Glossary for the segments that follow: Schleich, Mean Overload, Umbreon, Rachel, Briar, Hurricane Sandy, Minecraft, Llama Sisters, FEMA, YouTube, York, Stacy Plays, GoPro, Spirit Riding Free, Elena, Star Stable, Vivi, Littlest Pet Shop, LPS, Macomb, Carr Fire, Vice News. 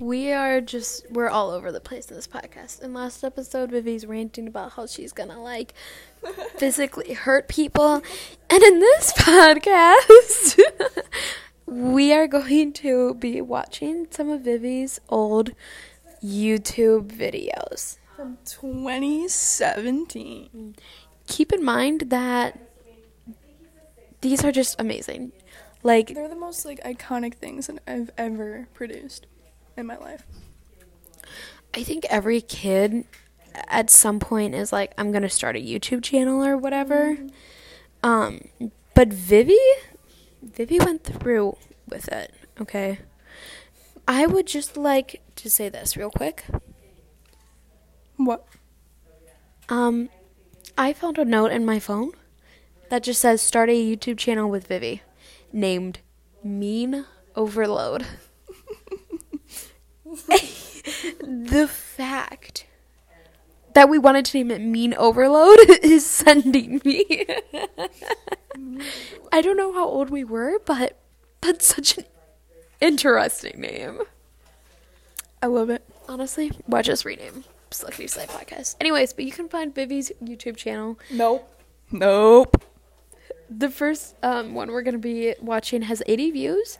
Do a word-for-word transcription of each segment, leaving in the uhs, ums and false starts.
We are just, we're all over the place in this podcast. In last episode, Vivi's ranting about how she's gonna, like, physically hurt people. And in this podcast, we are going to be watching some of Vivi's old YouTube videos. From twenty seventeen. Keep in mind that these are just amazing. Like, they're the most, like, iconic things that I've ever produced in my life. I think every kid at some point is like, I'm gonna start a YouTube channel or whatever. Mm-hmm. Um, but Vivi, Vivi went through with it, okay? I would just like to say this real quick. What? Um, I found a note in my phone that just says, start a YouTube channel with Vivi, named Mean Overload. The fact that we wanted to name it Mean Overload is sending me. I don't know how old we were, but that's such an interesting name. I love it. Honestly, watch us rename Slippery Slide Podcast. Anyways, but you can find Vivi's YouTube channel. Nope. Nope. The first um, one we're going to be watching has eighty views,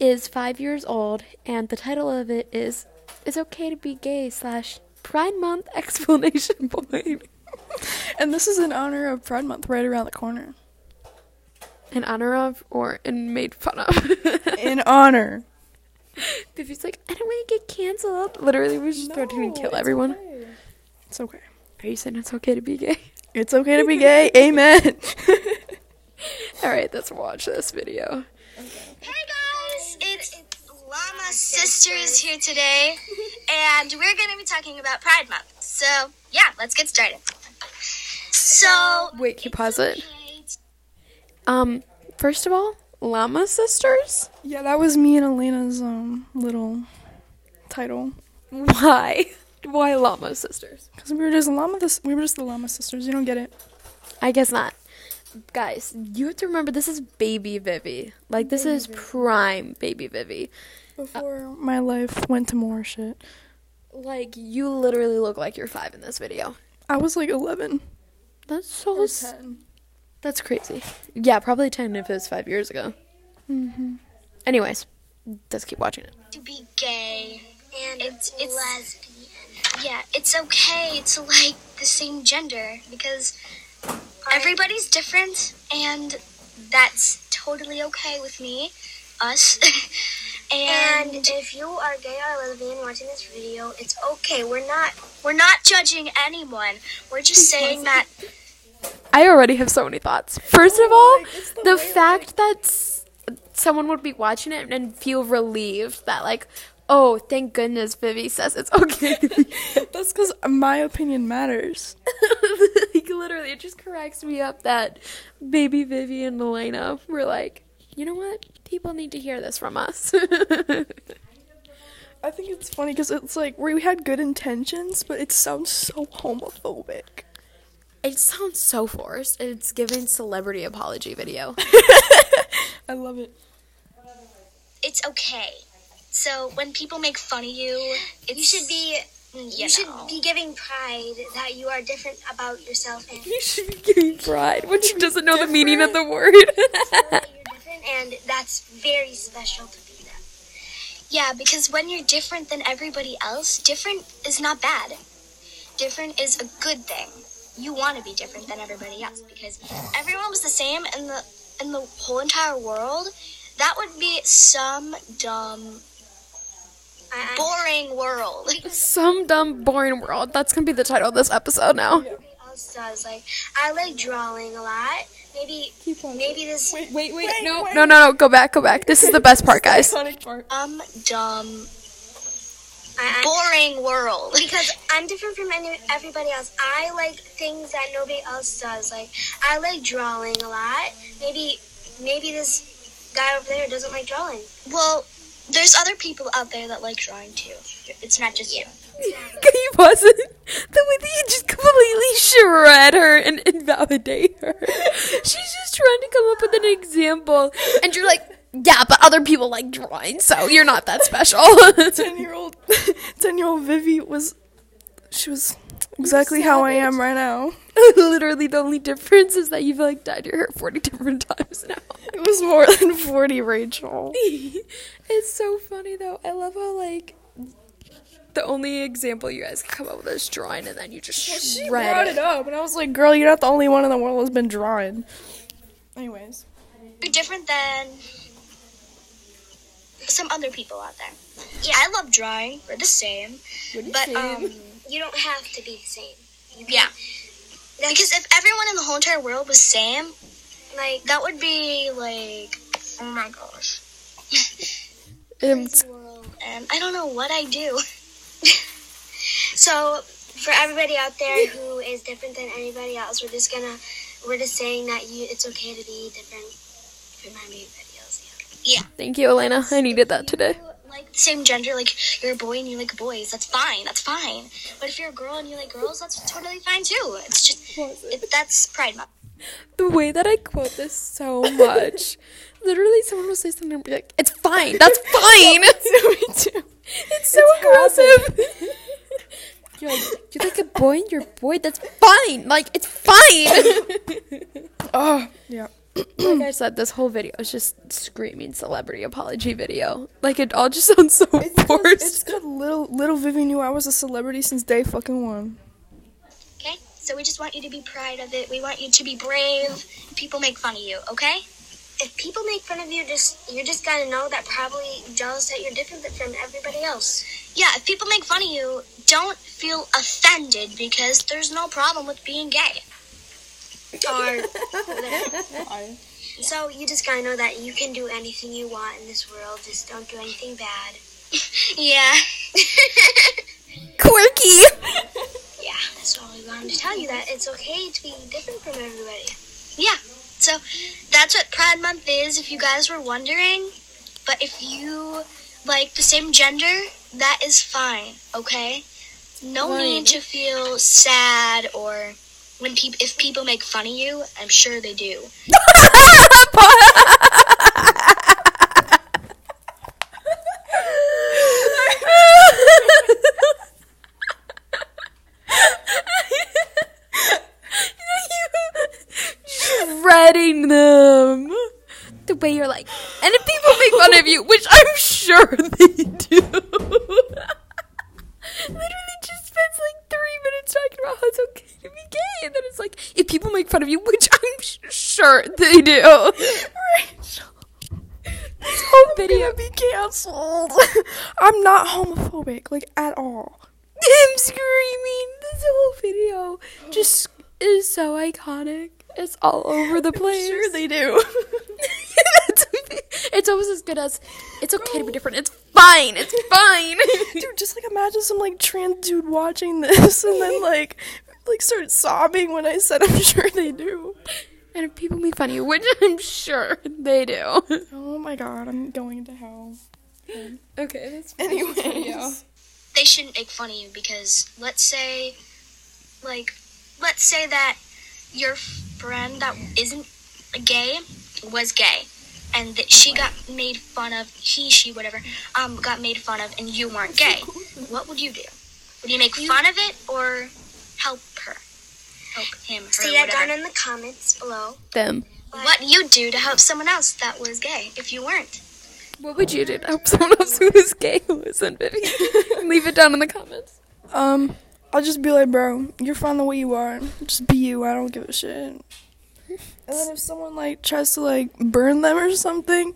is five years old, and the title of it is It's Okay to Be Gay slash Pride Month Explanation Point. And this is in honor of Pride Month right around the corner. In honor of, or in made fun of? In honor. Vivi's like, I don't want to get canceled. Literally, we're just no, threatening to kill everyone. Okay. It's okay. Are you saying it's okay to be gay? It's okay to be gay. Amen. Alright, let's watch this video. Okay. Hey guys, it's Llama Sisters here today, and we're going to be talking about Pride Month. So, yeah, let's get started. So, wait, can you pause it? Um, first of all, Llama Sisters? Yeah, that was me and Elena's um little title. Why? Why Llama Sisters? Because we were just llama. This we were just the Llama Sisters. You don't get it. I guess not. Guys, you have to remember, this is baby Vivi. Like, this baby is prime baby Vivi. Before uh, my life went to more shit. Like, you literally look like you're five in this video. I was, like, eleven. That's so... S- ten. That's crazy. Yeah, probably ten if it was five years ago. Mm-hmm. Anyways, let's keep watching it. To be gay. And it's, it's lesbian. Yeah, it's okay to like the same gender, because... everybody's different, and that's totally okay with me, us. and, and if you are gay or lesbian watching this video, it's okay. We're not we're not judging anyone. We're just saying that. I already have so many thoughts. First of all, like, the, the fact like- that someone would be watching it and feel relieved that, like, oh, thank goodness Vivi says it's okay. That's because my opinion matters. Like, literally, it just cracks me up that baby Vivi and Elena were like, you know what? People need to hear this from us. I think it's funny because it's like, we had good intentions, but it sounds so homophobic. It sounds so forced. It's giving celebrity apology video. I love it. It's okay. So when people make fun of you, it's, you should be... You, you should know. be giving pride that you are different about yourself. And you should be giving pride when she doesn't know different. the meaning of the word. You're different, and that's very special to be that. Yeah, because when you're different than everybody else, different is not bad. Different is a good thing. You want to be different than everybody else, because everyone was the same in the in the whole entire world. That would be some dumb... boring world. Some dumb, boring world. That's going to be the title of this episode now. Everybody else does. Like, I like drawing a lot. Maybe, maybe this... Wait, wait, wait. wait no, wait. no, no, no. Go back, go back. This is the best part, guys. Dumb, dumb, boring world. Because I'm different from any, everybody else. I like things that nobody else does. Like, I like drawing a lot. Maybe, maybe this guy over there doesn't like drawing. Well... there's other people out there that like drawing, too. It's not just you. Can you pause it? The way that you just completely shred her and invalidate her. She's just trying to come up with an example. And you're like, yeah, but other people like drawing, so you're not that special. ten-year-old ten-year-old Vivi was, she was exactly how I am right now. Literally the only difference is that you've, like, dyed your hair forty different times now. It was more than forty, Rachel. It's so funny, though. I love how, like, the only example you guys can come up with is drawing, and then you just well, shred she brought it. it up, and I was like, girl, you're not the only one in the world who's been drawing. Anyways. You're different than some other people out there. Yeah, I love drawing. We're the same. We're the but, same. um, you don't have to be the same. You yeah. Can, because if everyone in the whole entire world was same, like, that would be, like, oh my gosh. It's and I don't know what I do. So, for everybody out there who is different than anybody else, we're just gonna, we're just saying that you, it's okay to be different from everybody else. Yeah. Thank you, Elena. I needed that today. Like the same gender, like you're a boy and you like boys, that's fine, that's fine. But if you're a girl and you like girls, that's totally fine too. It's just, it, that's Pride Month. The way that I quote this so much, literally someone will say something and be like, it's fine, that's fine. It's so, it's so it's aggressive. You're like, you're like a boy and you're a boy, that's fine. Like, it's fine. Oh, yeah. Like I said, this whole video is just screaming celebrity apology video. Like, it all just sounds so it's forced. Just, it's because little, little Vivi knew I was a celebrity since day fucking one. Okay? So we just want you to be proud of it. We want you to be brave. People make fun of you, okay? If people make fun of you, just you're just gonna know that probably jealous that you're different from everybody else. Yeah, if people make fun of you, don't feel offended because there's no problem with being gay. Or, so you just gotta know that you can do anything you want in this world. Just don't do anything bad. Yeah. Quirky. Yeah, that's all we wanted to tell you, that it's okay to be different from everybody. Yeah. So that's what Pride Month is, if you guys were wondering. But if you like the same gender, that is fine. Okay. No fine. Need to feel sad or. When pe- if people make fun of you, I'm sure they do. Shredding them. The way you're like, and if people make fun of you, which I'm sure they do. Literally just spends like three minutes talking about how it's okay to be gay, and then it's like, if people make fun of you, which I'm sh- sure they do. Rachel, this whole video be canceled. I'm not homophobic, like at all. Him screaming. This whole video just is so iconic. It's all over the place. I'm sure they do. It's almost as good as, it's okay Girl. to be different. It's fine. It's fine. Dude, just, like, imagine some, like, trans dude watching this and then, like, like start sobbing when I said I'm sure they do. And if people make fun of you, which I'm sure they do. Oh, my God. I'm going to hell. Okay. okay that's anyways. They shouldn't make fun of you because let's say, like, let's say that your friend that isn't gay was gay. And that she got made fun of, he, she, whatever, um, got made fun of, and you weren't gay. What would you do? Would you make fun of it or help her? Help him. Or See that down in the comments below. Them. What you do to help someone else that was gay if you weren't. What would you do to help someone else who was gay who isn't, Vivi? Leave it down in the comments. Um, I'll just be like, bro, you're fine the way you are. Just be you. I don't give a shit. And then if someone, like, tries to, like, burn them or something,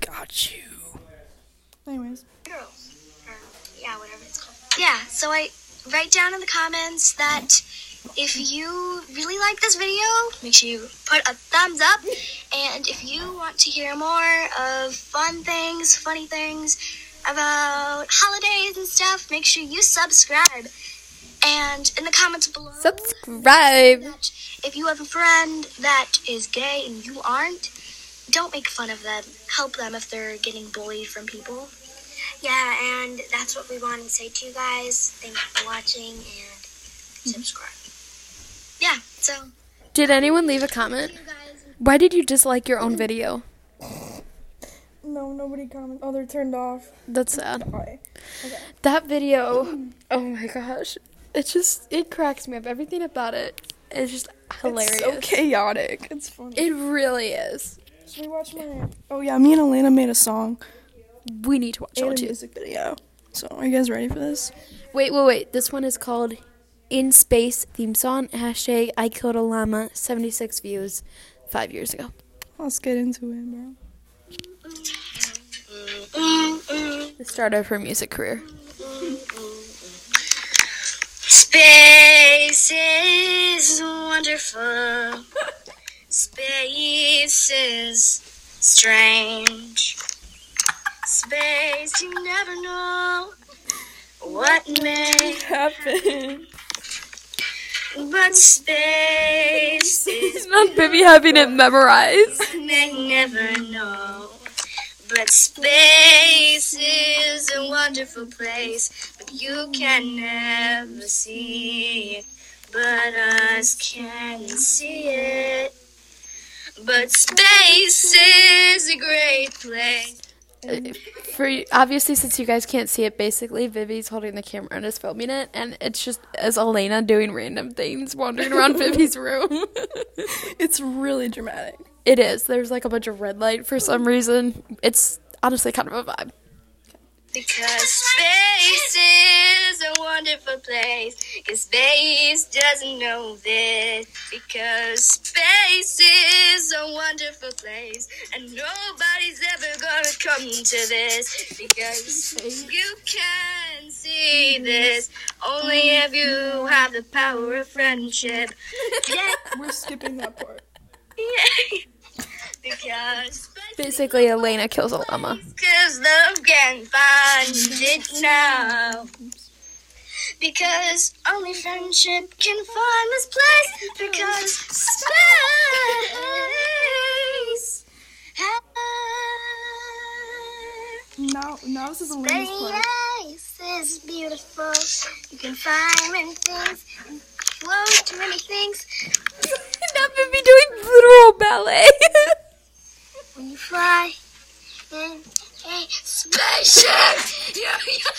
got you. Anyways. Girls. Or, yeah, whatever it's called. Yeah, so I write down in the comments that if you really like this video, make sure you put a thumbs up. And if you want to hear more of fun things, funny things about holidays and stuff, make sure you subscribe. And in the comments below, subscribe. If you have a friend that is gay and you aren't, don't make fun of them. Help them if they're getting bullied from people. Yeah, and that's what we want to say to you guys. Thanks for watching and subscribe. Mm-hmm. Yeah, so. Did anyone leave a comment? Why did you dislike your own video? No, no. nobody comments. Oh, they're turned off. That's sad. Okay. That video, oh my gosh. It just, it cracks me up. Everything about it is just hilarious. It's so chaotic. It's funny. It really is. Should we watch my, oh yeah, me and Elena made a song. We need to watch it. And a music video. So, are you guys ready for this? Wait, wait, wait. This one is called In Space Theme Song, hashtag I Killed a Llama, seventy-six views, five years ago. Let's get into it, bro. The start of her music career. Space is wonderful. Space is strange. Space, you never know what may happen. But space is not Vivi having it memorized. May never know. But space is a wonderful place, but you can never see it. But us can see it. But space is a great place. For you, obviously, since you guys can't see it, basically Vivi's holding the camera and is filming it, and it's just as Elena doing random things, wandering around Vivi's room. It's really dramatic. It is. There's like a bunch of red light for some reason. It's honestly kind of a vibe. Because space is a wonderful place. Because space doesn't know this. Because space is a wonderful place. And nobody's ever gonna come to this. Because you can see this. Only if you have the power of friendship. Yeah. We're skipping that part. Yay. Because basically, Elena kills a llama. Because love can find it now. Because only friendship can find this place. Because space. Now, now this is Elena's place. Space is beautiful. You can find many things. And flow to many things. That would be doing literal ballet. When you fly in a spaceship, yeah, yeah.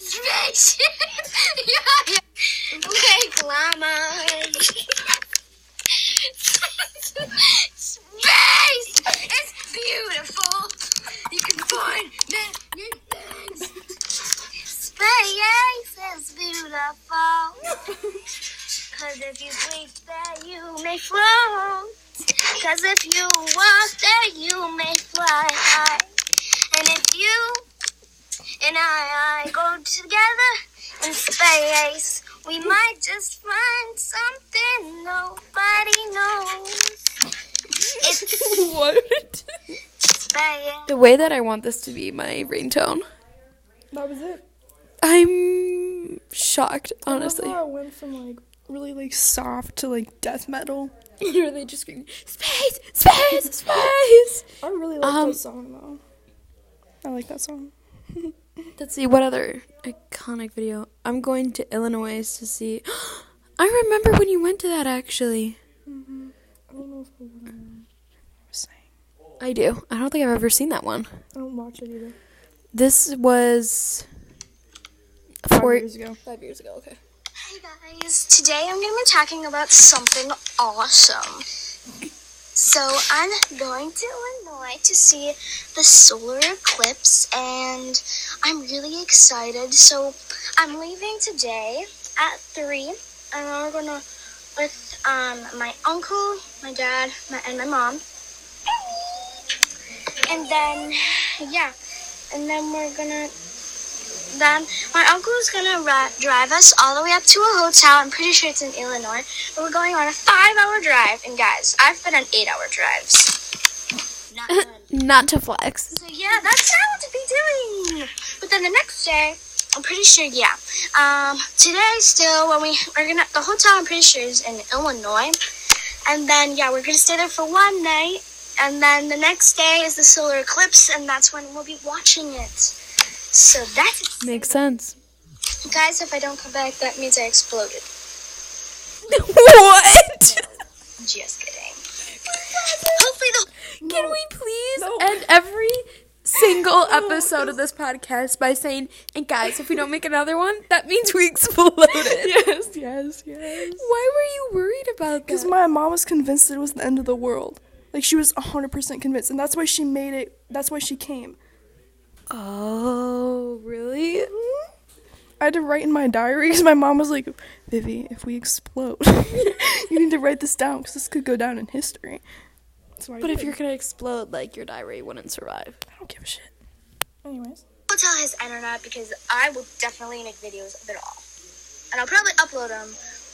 Spaceship, yeah, yeah. Like llama. Space is beautiful. You can find many things. Space is beautiful. Cause if you breathe there, you may float. Cause if you walk there, you may fly high. And if you and I, I go together in space, we might just find something nobody knows. It's what? Space. The way that I want this to be my ringtone. That was it. I'm shocked, honestly. I love how I went from like really like soft to like death metal. Literally just screaming, space, space, space. I really like um, that song, though. I like that song. Let's see, what other iconic video? I'm going to Illinois to see. I remember when you went to that, actually. Mm-hmm. I don't know if I remember saying. I do. I don't think I've ever seen that one. I don't watch it either. This was Five four years ago. Five years ago, okay. Hey guys, today I'm going to be talking about something awesome. So I'm going to Illinois to see the solar eclipse, and I'm really excited. So I'm leaving today at three, and I'm going to with um, my uncle, my dad, my, and my mom. And then, yeah, and then we're going to... Then my uncle is gonna ra- drive us all the way up to a hotel. I'm pretty sure it's in Illinois. But we're going on a five-hour drive, and guys, I've been on eight-hour drives. Not good. Not to flex. So yeah, that's what I want to be doing. But then the next day, I'm pretty sure, yeah. Um, today still, when we are gonna the hotel, I'm pretty sure is in Illinois, and then yeah, we're gonna stay there for one night, and then the next day is the solar eclipse, and that's when we'll be watching it. So that makes sense. Guys, if I don't come back, that means I exploded. What? Just kidding. Hopefully the No, can we please no. end every single no, episode of this podcast by saying, and guys, if we don't make another one, that means we exploded. Yes, yes, yes. Why were you worried about that? Because my mom was convinced that it was the end of the world. Like, she was one hundred percent convinced, and that's why she made it. That's why she came. Oh, really? Mm-hmm. I had to write in my diary because my mom was like, Vivi, if we explode, you need to write this down because this could go down in history. So but if you're going to explode, like, your diary wouldn't survive. I don't give a shit. Anyways. I'll tell his internet because I will definitely make videos of it all. And I'll probably upload them.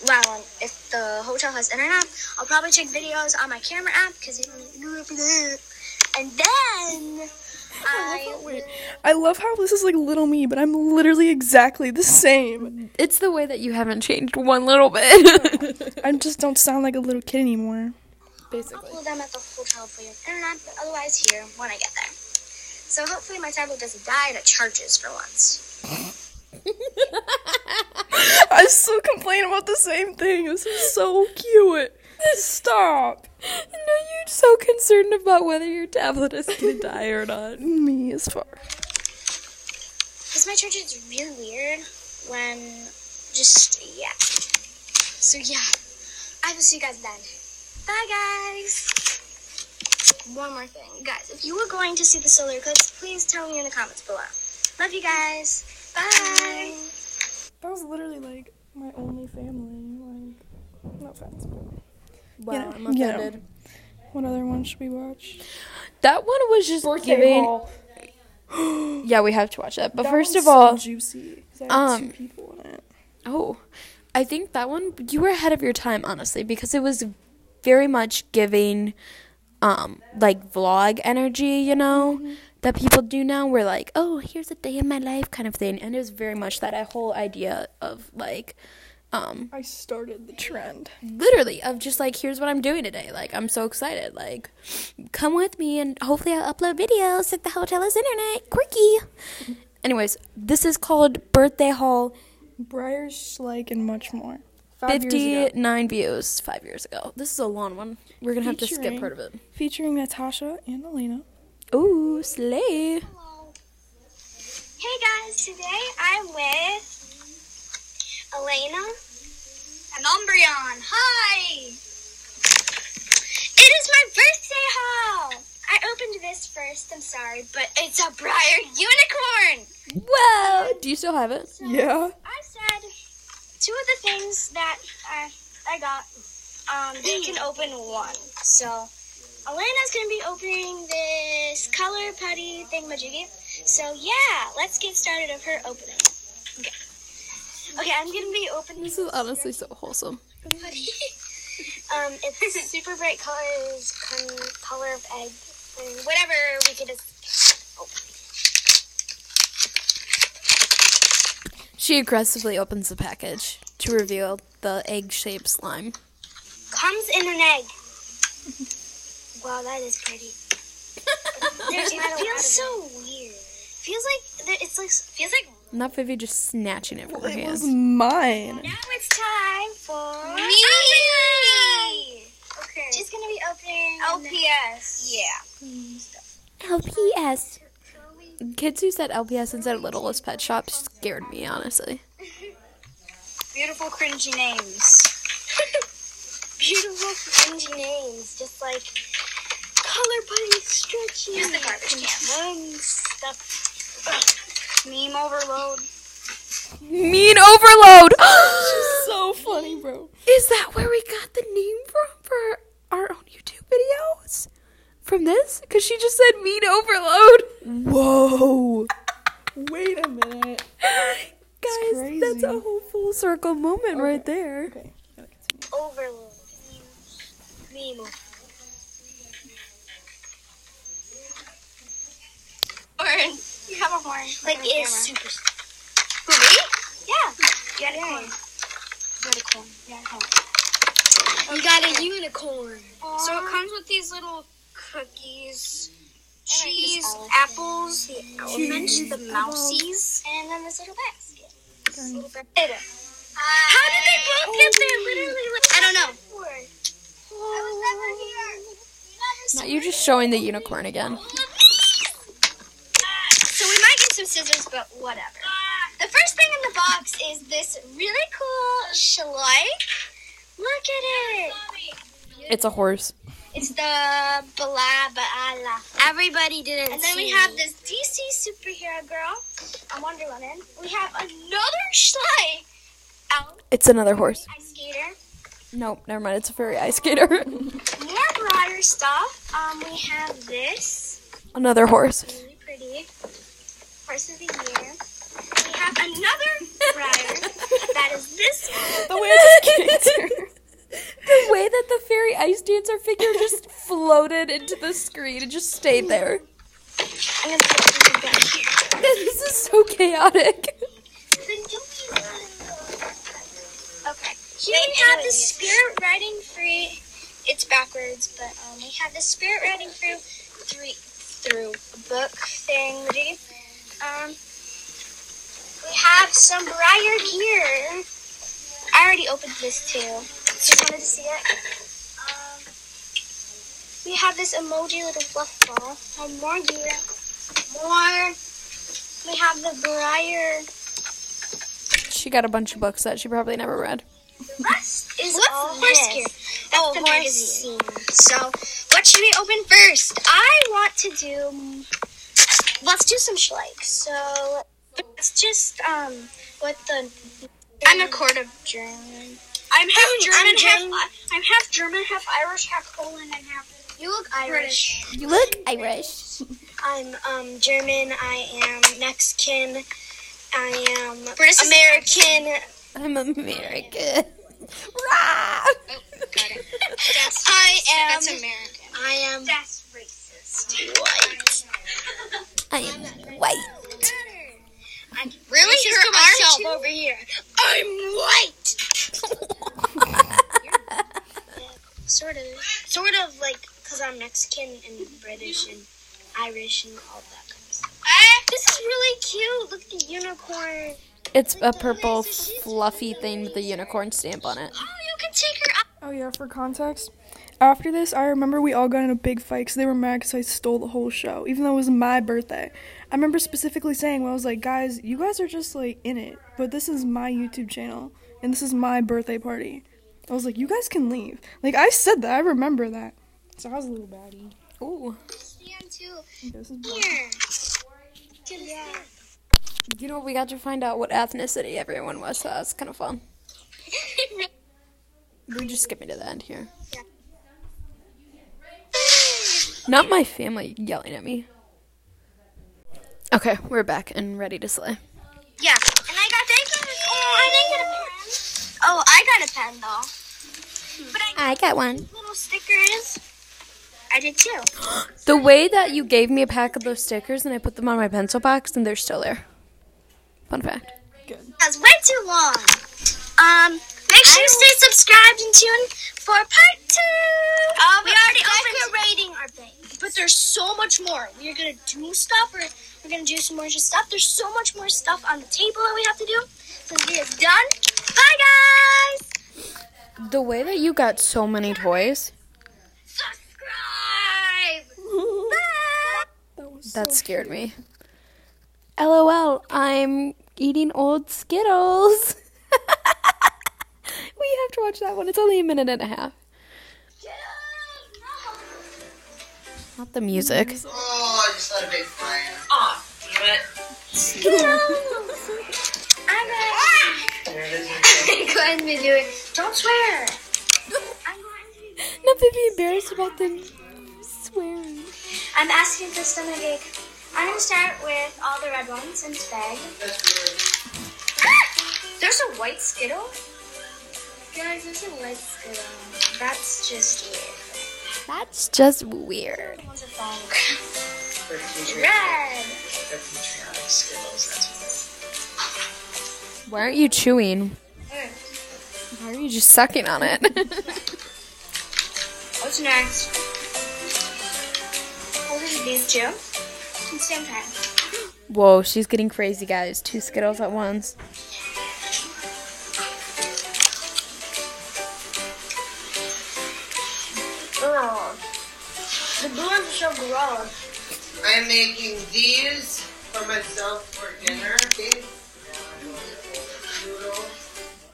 Wow, if the hotel has internet, I'll probably check videos on my camera app because they don't even know it. And then... I love, wait, I love how this is like little me, but I'm literally exactly the same. It's the way that you haven't changed one little bit. I just don't sound like a little kid anymore. Basically. I'll pull them at the hotel for your internet, but otherwise here when I get there. So hopefully my tablet doesn't die and it charges for once. I still complain about the same thing. This is so cute. Stop. No, you're so concerned about whether your tablet is going to die or not. Me, as far. Because my church is really weird when just, yeah. So, yeah. I will see you guys then. Bye, guys. One more thing. Guys, if you were going to see the solar eclipse, please tell me in the comments below. Love you guys. Bye. Bye. That was literally, like, my only family. Like, no offense, but... Wow, you know, I'm offended. You know. What other one should we watch? That one was just birthday giving. Hall. Yeah, we have to watch that. But that first one's of all, so juicy. I um, had two people in it. Oh, I think that one you were ahead of your time, honestly, because it was very much giving, um, like vlog energy, you know, mm-hmm. that people do now. We're like, oh, here's a day in my life, kind of thing, and it was very much that whole idea of like. Um, I started the trend. Literally, of just, like, here's what I'm doing today. Like, I'm so excited. Like, come with me, and hopefully I'll upload videos at the hotel's internet. Quirky. Anyways, this is called Birthday Haul. Briar, Schleich, and much more. Five fifty-nine views five years ago. This is a long one. We're going to have to skip part of it. Featuring Natasha and Elena. Ooh, slay. Hello. Hey, guys. Today I'm with... Elena and Umbreon. Hi! It is my birthday haul! I opened this first, I'm sorry, but it's a Briar unicorn! Whoa! Do you still have it? So yeah. I said two of the things that I, I got, um, they can open one. So, Elena's going to be opening this color putty thingamajiggy. So, yeah, let's get started of her opening. Okay. Okay, I'm gonna be opening. This is honestly so wholesome. um, it's super bright colors, color of egg, whatever we could just. Oh. She aggressively opens the package to reveal the egg-shaped slime. Comes in an egg. Wow, that is pretty. There's not a lot of it. It feels so weird. Feels like it's like feels like. Not Vivi just snatching it from her hands. It was mine. Now it's time for me. me. Okay. She's gonna be opening L P S. Yeah. L P S. Kids who said L P S instead of Littlest Pet Shop scared me, honestly. Beautiful cringy names. Beautiful cringy names, just like color buddies, stretchy. Here's the garbage can. Stuff. Ugh. Meme overload. Meme overload! She's so funny, bro. Is that where we got the name from for our own YouTube videos? From this? Because she just said meme overload. Whoa. Wait a minute. Guys, that's a whole full circle moment okay. right there. Okay. Overload. Meme overload. Or... You have a horn. Like, it's super... For me? Yeah. You got a yeah. corn. Unicorn. Yeah, okay. You got a unicorn. Aww. So it comes with these little cookies, cheese, like apples, the almonds, the mousies, and then this little basket. This little basket. I... How did they both get there? Literally, like, I don't know. I was never here. You never Matt, you're just showing the unicorn again. So we might get some scissors, but whatever. The first thing in the box is this really cool Schleich. Look at it. It's a horse. It's the blah blah. Everybody didn't see. And then see. We have this D C Superhero Girl, a Wonder Woman. We have another Schleich. Oh. It's another horse. Ice skater. Nope, never mind. It's a furry ice skater. More Briar stuff. Um, we have this. Another horse. Really pretty. Horse of the year. We have another Briar. That is this one. The way it just came through. The way that the fairy ice dancer figure just floated into the screen and just stayed there. I'm gonna put something back here. This is so chaotic. Okay. Here we have the Spirit Riding Free. It's backwards, but um, we have the Spirit Riding Free three through book thing. Um, we have some Briar gear. I already opened this too. Just wanted to see it. Um, we have this emoji little fluff ball. And more gear. More. We have the Briar. She got a bunch of books that she probably never read. The rest is What's all horse gear. That's oh, the magazine. So, what should we open first? I want to do... Let's do some Schleich. So, let's just, um, with the... I'm a court of German. I'm half German, I'm German. half I'm half German, half Irish, half Poland, and half. You look Irish. British. You look Irish. I'm um German. I am Mexican. I am British American. I'm American. Rah! Oh, got it. That's I am. That's American. I am. That's racist. White. I am white. I'm really hurt myself you? over here. I'm white. sort of, sort of like, cause I'm Mexican and British and Irish and all that kind of stuff. Ah, this is really cute. Look at the unicorn. It's a purple fluffy thing with a unicorn stamp on it. Oh, you can take her. Oh yeah, for context. After this, I remember we all got in a big fight because they were mad because I stole the whole show, even though it was my birthday. I remember specifically saying, well, I was like, guys, you guys are just, like, in it, but this is my YouTube channel, and this is my birthday party. I was like, you guys can leave. Like, I said that. I remember that. So I was a little baddie. Ooh. Stand too. This is Here. Yeah. You know, we got to find out what ethnicity everyone was, so that's kind of fun. We're just skipping to the end here. Yeah. Not my family yelling at me. Okay, we're back and ready to slay. Yeah, and I got that. Oh, I didn't get a pen. Oh, I got a pen though. But I, I got one. Little stickers. I did too. The way that you gave me a pack of those stickers and I put them on my pencil box and they're still there. Fun fact. Good. That was way too long. Um. Make sure you stay subscribed and tuned for part two. Um, we already decorating our things, but there's so much more. We're gonna do stuff. We're we're gonna do some more stuff. There's so much more stuff on the table that we have to do. So we are done. Bye, guys. The way that you got so many toys. Subscribe. Bye. That, was so that scared cute. me. LOL. I'm eating old Skittles. We have to watch that one. It's only a minute and a half. Not the music. Oh, I just had a big fire. Oh, damn it. I'm going to... I'm going to do it. Don't swear. I'm going to be... Not to be embarrassed about them swearing. I'm asking for stomachache. I'm going to start with all the red ones in this bag. Ah! There's a white Skittle. Guys, there's a white Skittle. That's just weird. That's just weird. Red. Why aren't you chewing? Mm. Why are you just sucking on it? What's next? What did these two? Same time. Whoa, she's getting crazy, guys. Two Skittles at once. The so gross. I'm making these for myself for dinner.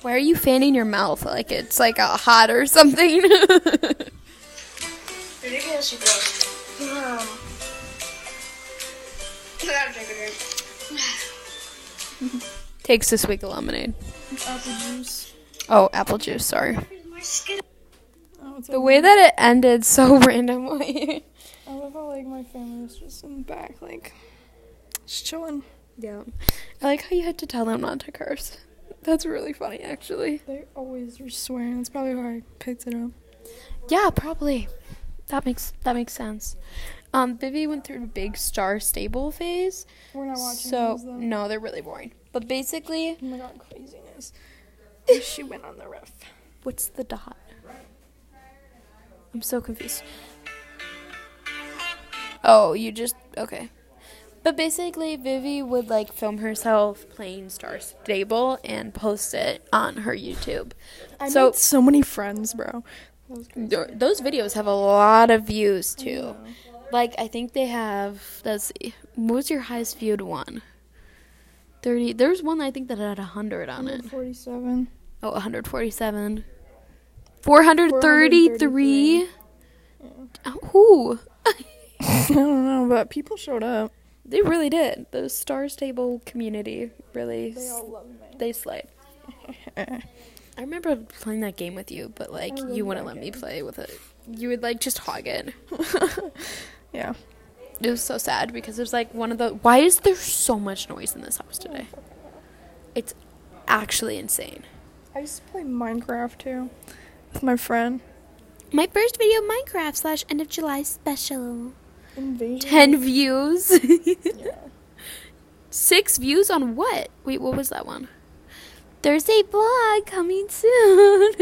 Why are you fanning your mouth like it's like a hot or something? Ridiculously gross. Oh. I gotta drink a drink. Takes this week of lemonade. Apple juice. Oh, apple juice, sorry. My skin. Oh, the way that it ended so randomly. I love how, like, my family was just in the back, like, just chilling. Yeah. I like how you had to tell them not to curse. That's really funny, actually. They always were swearing. That's probably why I picked it up. Yeah, probably. That makes that makes sense. Um, Vivi went through a big Star Stable phase. We're not watching so, those, though. No, they're really boring. But basically... Oh, my God, craziness. She went on the roof. What's the dot? I'm so confused. Oh, you just... Okay. But basically, Vivi would, like, film herself playing Star Stable and post it on her YouTube. I so, made so many friends, bro. Those, those videos have a lot of views, too. Like, I think they have, let's see, what was your highest viewed one? thirty, there's one I think that had one hundred on it. one forty-seven. Oh, one forty-seven. four thirty-three? Yeah. Oh, who? I don't know, but people showed up. They really did. The Star Stable community really, they all love me. They slayed. I remember playing that game with you, but, like, you wouldn't let me play with it. You would, like, just hog it. Yeah. It was so sad because it was, like, one of the... Why is there so much noise in this house today? It's actually insane. I used to play Minecraft, too, with my friend. My first video, Minecraft slash end of July special. Invasion. Ten views. Yeah. Six views on what? Wait, what was that one? Thursday vlog coming soon.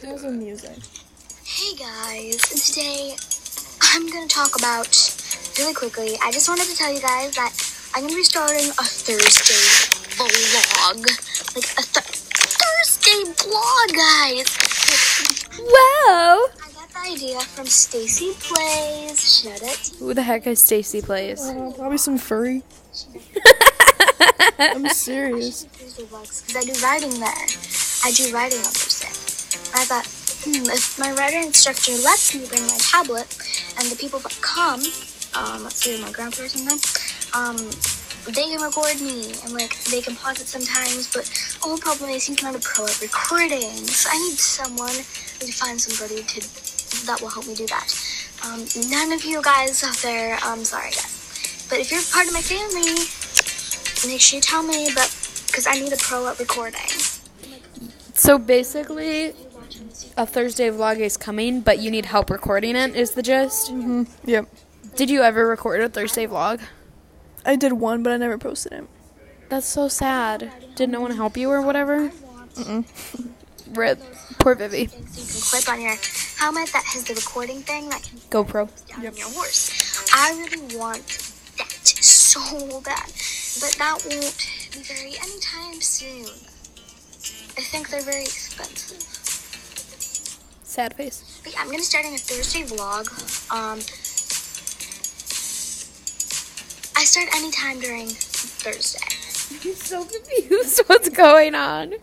There's some music. Hey guys, and today I'm going to talk about, really quickly, I just wanted to tell you guys that I'm going to be starting a Thursday vlog. Like a th- Thursday vlog, guys. Wow. I got the idea from Stacy Plays. Shout it. Who the heck is Stacy Plays? Uh, probably some furry. I'm serious. Because I, I do writing there. I do writing on Thursday. I thought, hmm, if my writer instructor lets me bring my tablet, and the people that come, um, let's see, my grandpa or something, um, they can record me, and, like, they can pause it sometimes, but the only problem is he's not a pro at recording, so I need someone, I need to find somebody to, that will help me do that. Um, none of you guys out there, I'm sorry, guys, but if you're part of my family, make sure you tell me, but, because I need a pro at recording. So, basically... A Thursday vlog is coming, but you need help recording it, is the gist? Mm-hmm. Yep. Did you ever record a Thursday vlog? I did one, but I never posted it. That's so sad. Did no one help you or whatever? Mm-mm. Rip. Poor Vivi. You can clip on your helmet that has the recording thing that can... GoPro. Yep. Your horse. I really want that so bad, but that won't be very anytime soon. I think they're very expensive. Sad face. But yeah, I'm gonna start in a Thursday vlog. Um, I start anytime during Thursday. I'm so confused. What's going on?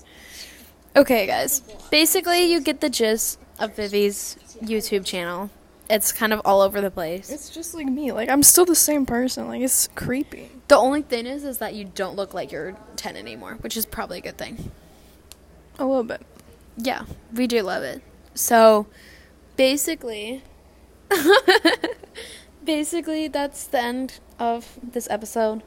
Okay, guys. Basically, you get the gist of Vivi's YouTube channel. It's kind of all over the place. It's just like me. Like, I'm still the same person. Like, it's creepy. The only thing is, is that you don't look like you're ten anymore, which is probably a good thing. A little bit. Yeah, we do love it. So, basically, basically, that's the end of this episode.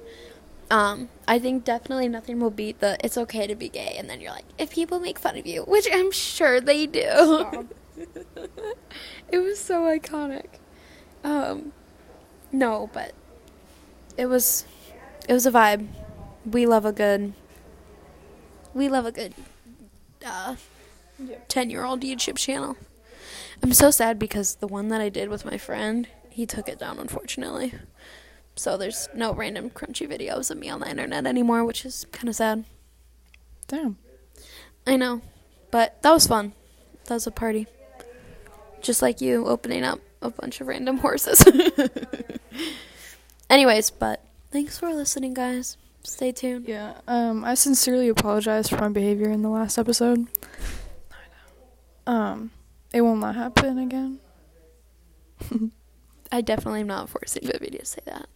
Um, I think definitely nothing will beat the, it's okay to be gay, and then you're like, if people make fun of you, which I'm sure they do. It was so iconic. Um, no, but it was, it was a vibe. We love a good, we love a good, uh... ten-year-old YouTube channel. I'm so sad because the one that I did with my friend, he took it down, unfortunately. So there's no random crunchy videos of me on the internet anymore, which is kind of sad. Damn. I know. But that was fun. That was a party. Just like you opening up a bunch of random horses. Anyways, but thanks for listening, guys. Stay tuned. Yeah, um, I sincerely apologize for my behavior in the last episode. I know. Um, it will not happen again. I definitely am not forcing Vivi to say that.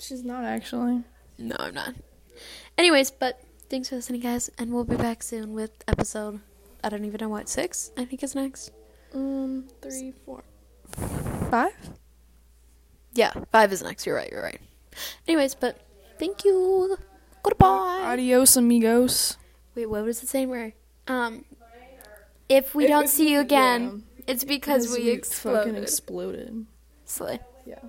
She's not, actually. No, I'm not. Anyways, but thanks for listening, guys, and we'll be back soon with episode, I don't even know what, six, I think is next. Um, three, four, five? Yeah, five is next. You're right, you're right. Anyways, but thank you. Goodbye. Adios, amigos. Wait, what was the same word? Um, if we don't see you again, yeah. It's because, because we, we exploded. Fucking exploded. Slay. Yeah.